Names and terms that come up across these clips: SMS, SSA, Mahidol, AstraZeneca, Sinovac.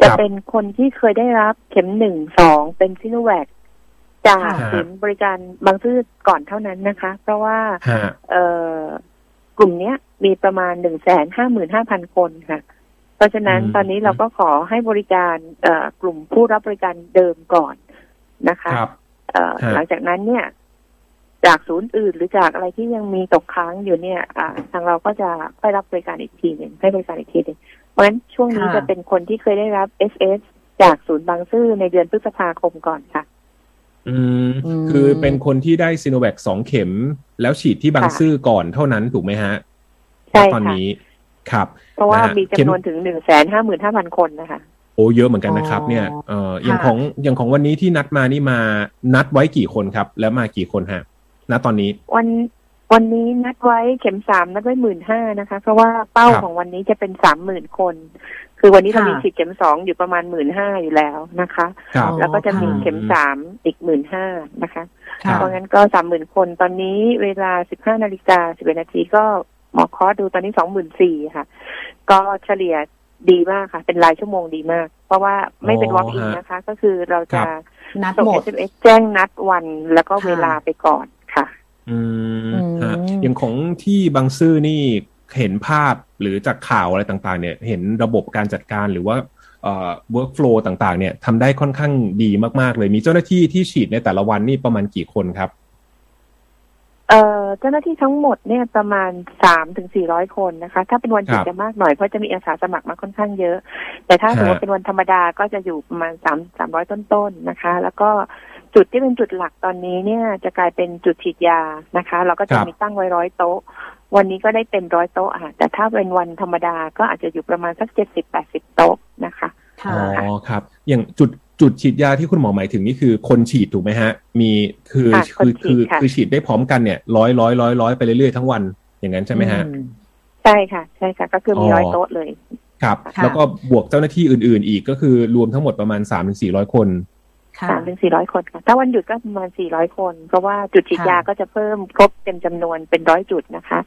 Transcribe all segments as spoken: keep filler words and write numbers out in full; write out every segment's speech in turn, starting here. จะเป็นคนที่เคยได้รับเข็มหนึ่งสองเป็นซิโนแวคจากศูนย์บริการบางซื่อก่อนเท่านั้นนะคะเพราะว่าเอ่อกลุ่มเนี้ยมีประมาณหนึ่งแสนห้าหมื่นห้าพันคนค่ะเพราะฉะนั้นตอนนี้เราก็ขอให้บริการเอ่อกลุ่มผู้รับบริการเดิมก่อนนะคะเอ่อหลังจากนั้นเนี่ยจากศูนย์อื่นหรือจากอะไรที่ยังมีตกค้างอยู่เนี่ยทางเราก็จะไปรับบริการอีกทีหนึ่งให้บริการอีกทีหนึ่งเพราะฉะนั้นช่วงนี้จะเป็นคนที่เคยได้รับ เอส เอส จากศูนย์บางซื่อในเดือนพฤษภาคมก่อนค่ะอืมคือเป็นคนที่ได้ซิโนแวคสองเข็มแล้วฉีดที่บางซื่อก่อนเท่านั้นถูกไหมฮะใช่ค่ะตอนนี้ครับเพราะว่ามีจำนวนถึง หนึ่งแสนห้าหมื่นห้าพัน คนนะคะโอ้เยอะเหมือนกันนะครับเนี่ยเอ่ออย่างของอย่างของวันนี้ที่นัดมานี่มานัดไว้กี่คนครับแล้วมากี่คนฮะณตอนนี้วันวันนี้นัดไว้เข็มสามนัดไว้หมื่นห้านะคะเพราะว่าเป้าของวันนี้จะเป็นสามหมื่นคนคือวันนี้เรามีฉีดเข็มสองอยู่ประมาณหมื่นห้าอยู่แล้วนะคะแล้วก็จะมีเข็มสามอีกหมื่นห้านะคะเพราะงั้นก็สามหมื่นคนตอนนี้เวลาสิบห้านาฬิกาสิบเอ็ดนาทีก็หมอคอดูตอนนี้สองหมื่นสี่ค่ะก็เฉลี่ยดีมากค่ะเป็นรายชั่วโมงดีมากเพราะว่าไม่เป็นวอล์กอินนะคะก็คือเราจะส่ง เอส เอ็ม เอส แจ้งนัดวันแล้วก็เวลาไปก่อนค่ะอืมฮะอย่างของที่บางซื่อนี่เห็นภาพหรือจากข่าวอะไรต่างๆเนี่ยเห็นระบบการจัดการหรือว่าเอ่อ workflow ต่างๆเนี่ยทำได้ค่อนข้างดีมากๆเลยมีเจ้าหน้าที่ที่ฉีดในแต่ละวันนี่ประมาณกี่คนครับเอ่อเจ้าหน้าที่ทั้งหมดเนี่ยประมาณ สามถึงสี่ร้อย คนนะคะถ้าเป็นวันหยุดจะมากหน่อยเพราะจะมีอาสาสมัครมาค่อนข้างเยอะแต่ถ้าสมมติเป็นวันธรรมดาก็จะอยู่ประมาณสามร้อยต้นๆ น, นะคะแล้วก็จุดที่เป็นจุดหลักตอนนี้เนี่ยจะกลายเป็นจุดฉีดยานะคะเราก็จะมีตั้งไว้ร้อยโต๊ะวันนี้ก็ได้เต็มร้อยโต๊ะอ่ะแต่ถ้าเป็นวันธรรมดาก็อาจจะอยู่ประมาณสัก เจ็ดสิบถึงแปดสิบ โต๊ะนะคะอ๋อครับอย่างจุดจุดฉีดยาที่คุณหมอหมายถึงนี่คือคนฉีดถูกไหมฮะมีคือคือคือคือฉีดได้พร้อมกันเนี่ยร้อยร้อยร้อยร้อยไปเรื่อยๆทั้งวันอย่างนั้นใช่ไหมฮะใช่ค่ะใช่ค่ะก็คือมีร้อยโต๊ะเลยครับแล้วก็บวกเจ้าหน้าที่อื่นๆอีกก็คือรวมทั้งหมดประมาณสามถึงสี่ร้อยคนสามถึงสี่ร้อยคนค่ะถ้าวันหยุดก็ประมาณสี่ร้อยคนเพราะว่าจุดฉีดยาก็จะเพิ่มครบเต็มจำนวนเป็นร้อยจุดนะคะ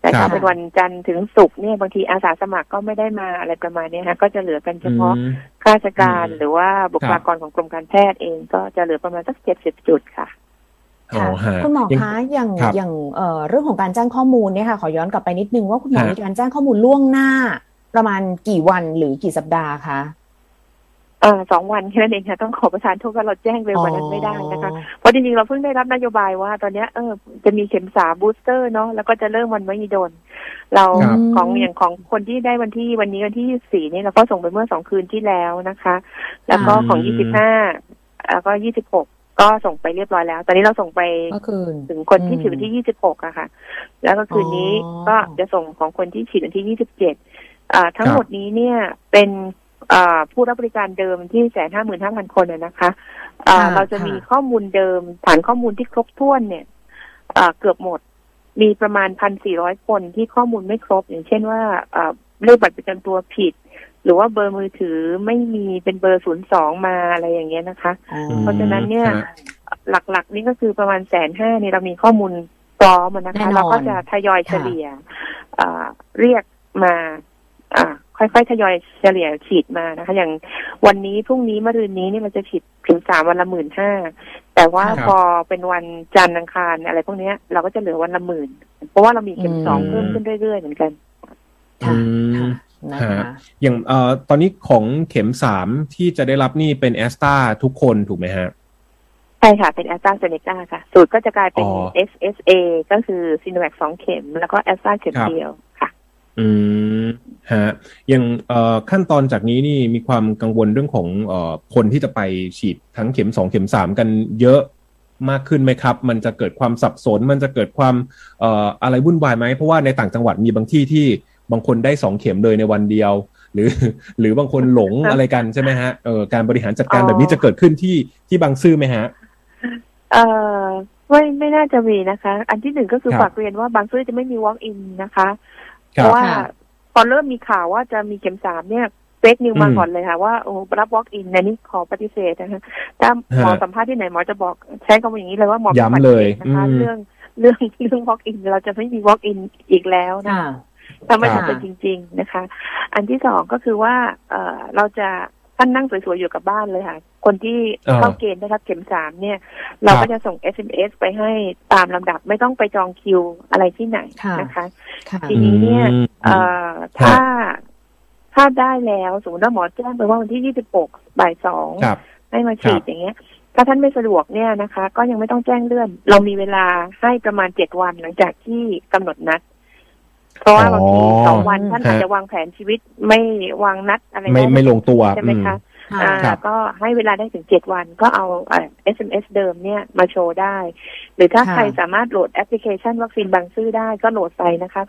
แต่ถ้าเป็นวันจันทร์ถึงศุกร์เนี่ยบางทีอาสาสมัครก็ไม่ได้มาอะไรประมาณนี้ค่ะก็จะเหลือกันเฉพาะข้าราชการหรือว่าบุคลากรของกรมการแพทย์เองก็จะเหลือประมาณสักเจ็ดสิบจุดค่ะคุณหมอคะอย่างอย่างเรื่องของการแจ้งข้อมูลเนี่ยค่ะขอย้อนกลับไปนิดนึงว่าคุณหมอมีการแจ้งข้อมูลล่วงหน้าประมาณกี่วันหรือกี่สัปดาห์คะเออสองวันแค่นั้นเองค่ะต้องขอประทานโทษว่าเราแจ้งเร็วกว่านั้นไม่ได้นะคะเพราะจริงๆเราเพิ่งได้รับนโยบายว่าตอนนี้เออจะมีเข็มสามบูสเตอร์เนาะแล้วก็จะเริ่มวันมหิดลเราของอย่างของคนที่ได้วันที่วันนี้วันที่ยี่สิบสี่นี่เราก็ส่งไปเมื่อสองคืนที่แล้วนะคะแล้วก็ของยี่สิบห้าแล้วก็ยี่สิบหกก็ส่งไปเรียบร้อยแล้วตอนนี้เราส่งไปถึงคนที่ฉีดวันที่ยี่สิบหกอะค่ะแล้วก็คืนนี้ก็จะส่งของคนที่ฉีดวันที่ยี่สิบเจ็ดอ่าทั้งหมดนี้เนี่ยเป็นผู้รับบริการเดิมที่แสนห้าหมื่นห้าพันคนนะคะเราจะมีข้อมูลเดิมฐานข้อมูลที่ครบถ้วนเนี่ยเกือบหมดมีประมาณพันสี่ร้อยคนที่ข้อมูลไม่ครบอย่างเช่นว่าเลขบัตรประจำตัวผิดหรือว่าเบอร์มือถือไม่มีเป็นเบอร์ศูนย์สองมาอะไรอย่างเงี้ยนะคะเพราะฉะนั้นเนี่ยหลักๆนี่ก็คือประมาณแสนห้าเนี่ยเรามีข้อมูลพร้อมนะคะเราก็จะทยอยเฉลี่ยเรียกมาค่อยๆทยอยเฉลี่ยฉีดมานะคะอย่างวันนี้พรุ่งนี้มะรืนนี้นี่มันจะฉีดเข็มสามวันละหมื่นห้าแต่ว่าพอเป็นวันจันทร์อังคารอะไรพวกนี้เราก็จะเหลือวันละหมื่นเพราะว่าเรามีเข็มสองเพิ่มขึ้นเรื่อยๆเหมือนกันค่ะนะคะอย่างเอ่อตอนนี้ของเข็มสามที่จะได้รับนี่เป็นแอสตราทุกคนถูกไหมฮะใช่ค่ะเป็นแอสตราเซเนกาค่ะสูตรก็จะกลายเป็น เอส เอส เอ ก็คือซิโนแวคสองเข็มแล้วก็แอสตราเข็มเดียวค่ะอืมฮะอย่างขั้นตอนจากนี้นี่มีความกังวลเรื่องของเอ่อคนที่จะไปฉีดทั้งเข็มสองเข็มสามกันเยอะมากขึ้นไหมครับมันจะเกิดความสับสนมันจะเกิดความเอ่ออะไรวุ่นวายไหมเพราะว่าในต่างจังหวัดมีบางที่ที่บางคนได้สองเข็มเลยในวันเดียวหรือหรือบางคนหลง อะไรกันใช่ไหมฮะเอ่อการบริหารจัดการแบบนี้จะเกิดขึ้นที่ที่บางซื่อไหมฮะเอ่อไม่ไม่น่าจะมีนะคะอันที่หนึ่งก็คือฝากเรียนว่าบางซื่อจะไม่มี walk in นะคะเพราะว่าพอเริ่มมีข่าวว่าจะมีเข็มสามเนี่ยเฟคนิวมาก่อนเลยค่ะว่าโอ้รับ walk in นะนี่ขอปฏิเสธนะคะถ้าหมอสัมภาษณ์ที่ไหนหมอจะบอกใช้คำว่าอย่างนี้เลยว่าหมอย้ำเลยนะคะเรื่องเรื่องเรื่อง walk in เราจะไม่มี walk in อีกแล้วนะทำไมถึงเป็นจริงๆนะคะอันที่สองก็คือว่าเอ่อเราจะ ท่านนั่งสวยๆอยู่กับบ้านเลยค่ะคนที่เข้าเกณฑ์ได้รับเข็มสามเนี่ยเราก็จะส่ง เอส เอ็ม เอส ไปให้ตามลำดับไม่ต้องไปจองคิวอะไรที่ไหนนะคะทีนี้เนี่ยถ้าถ้าได้แล้วสมมติว่าหมอแจ้งไปว่าวันที่ยี่สิบหกบ่ายสองให้มาฉีดอย่างเงี้ยถ้าท่านไม่สะดวกเนี่ยนะคะก็ยังไม่ต้องแจ้งเลื่อนเรามีเวลาให้ประมาณเจ็ดวันหลังจากที่กำหนดนัดเพราะว่าบางทีสองวันท่านอาจจะวางแผนชีวิตไม่วางนัดอะไรไม่ไม่ลงตัวใช่ไหมคะอ่าก็ให้เวลาได้ถึงเจ็ดวันก็เอา เอส เอ็ม เอส เดิมเนี่ยมาโชว์ได้หรือถ้าใครสามารถโหลดแอปพลิเคชันวัคซีนบางซื่อได้ก็โหลดไปนะคะ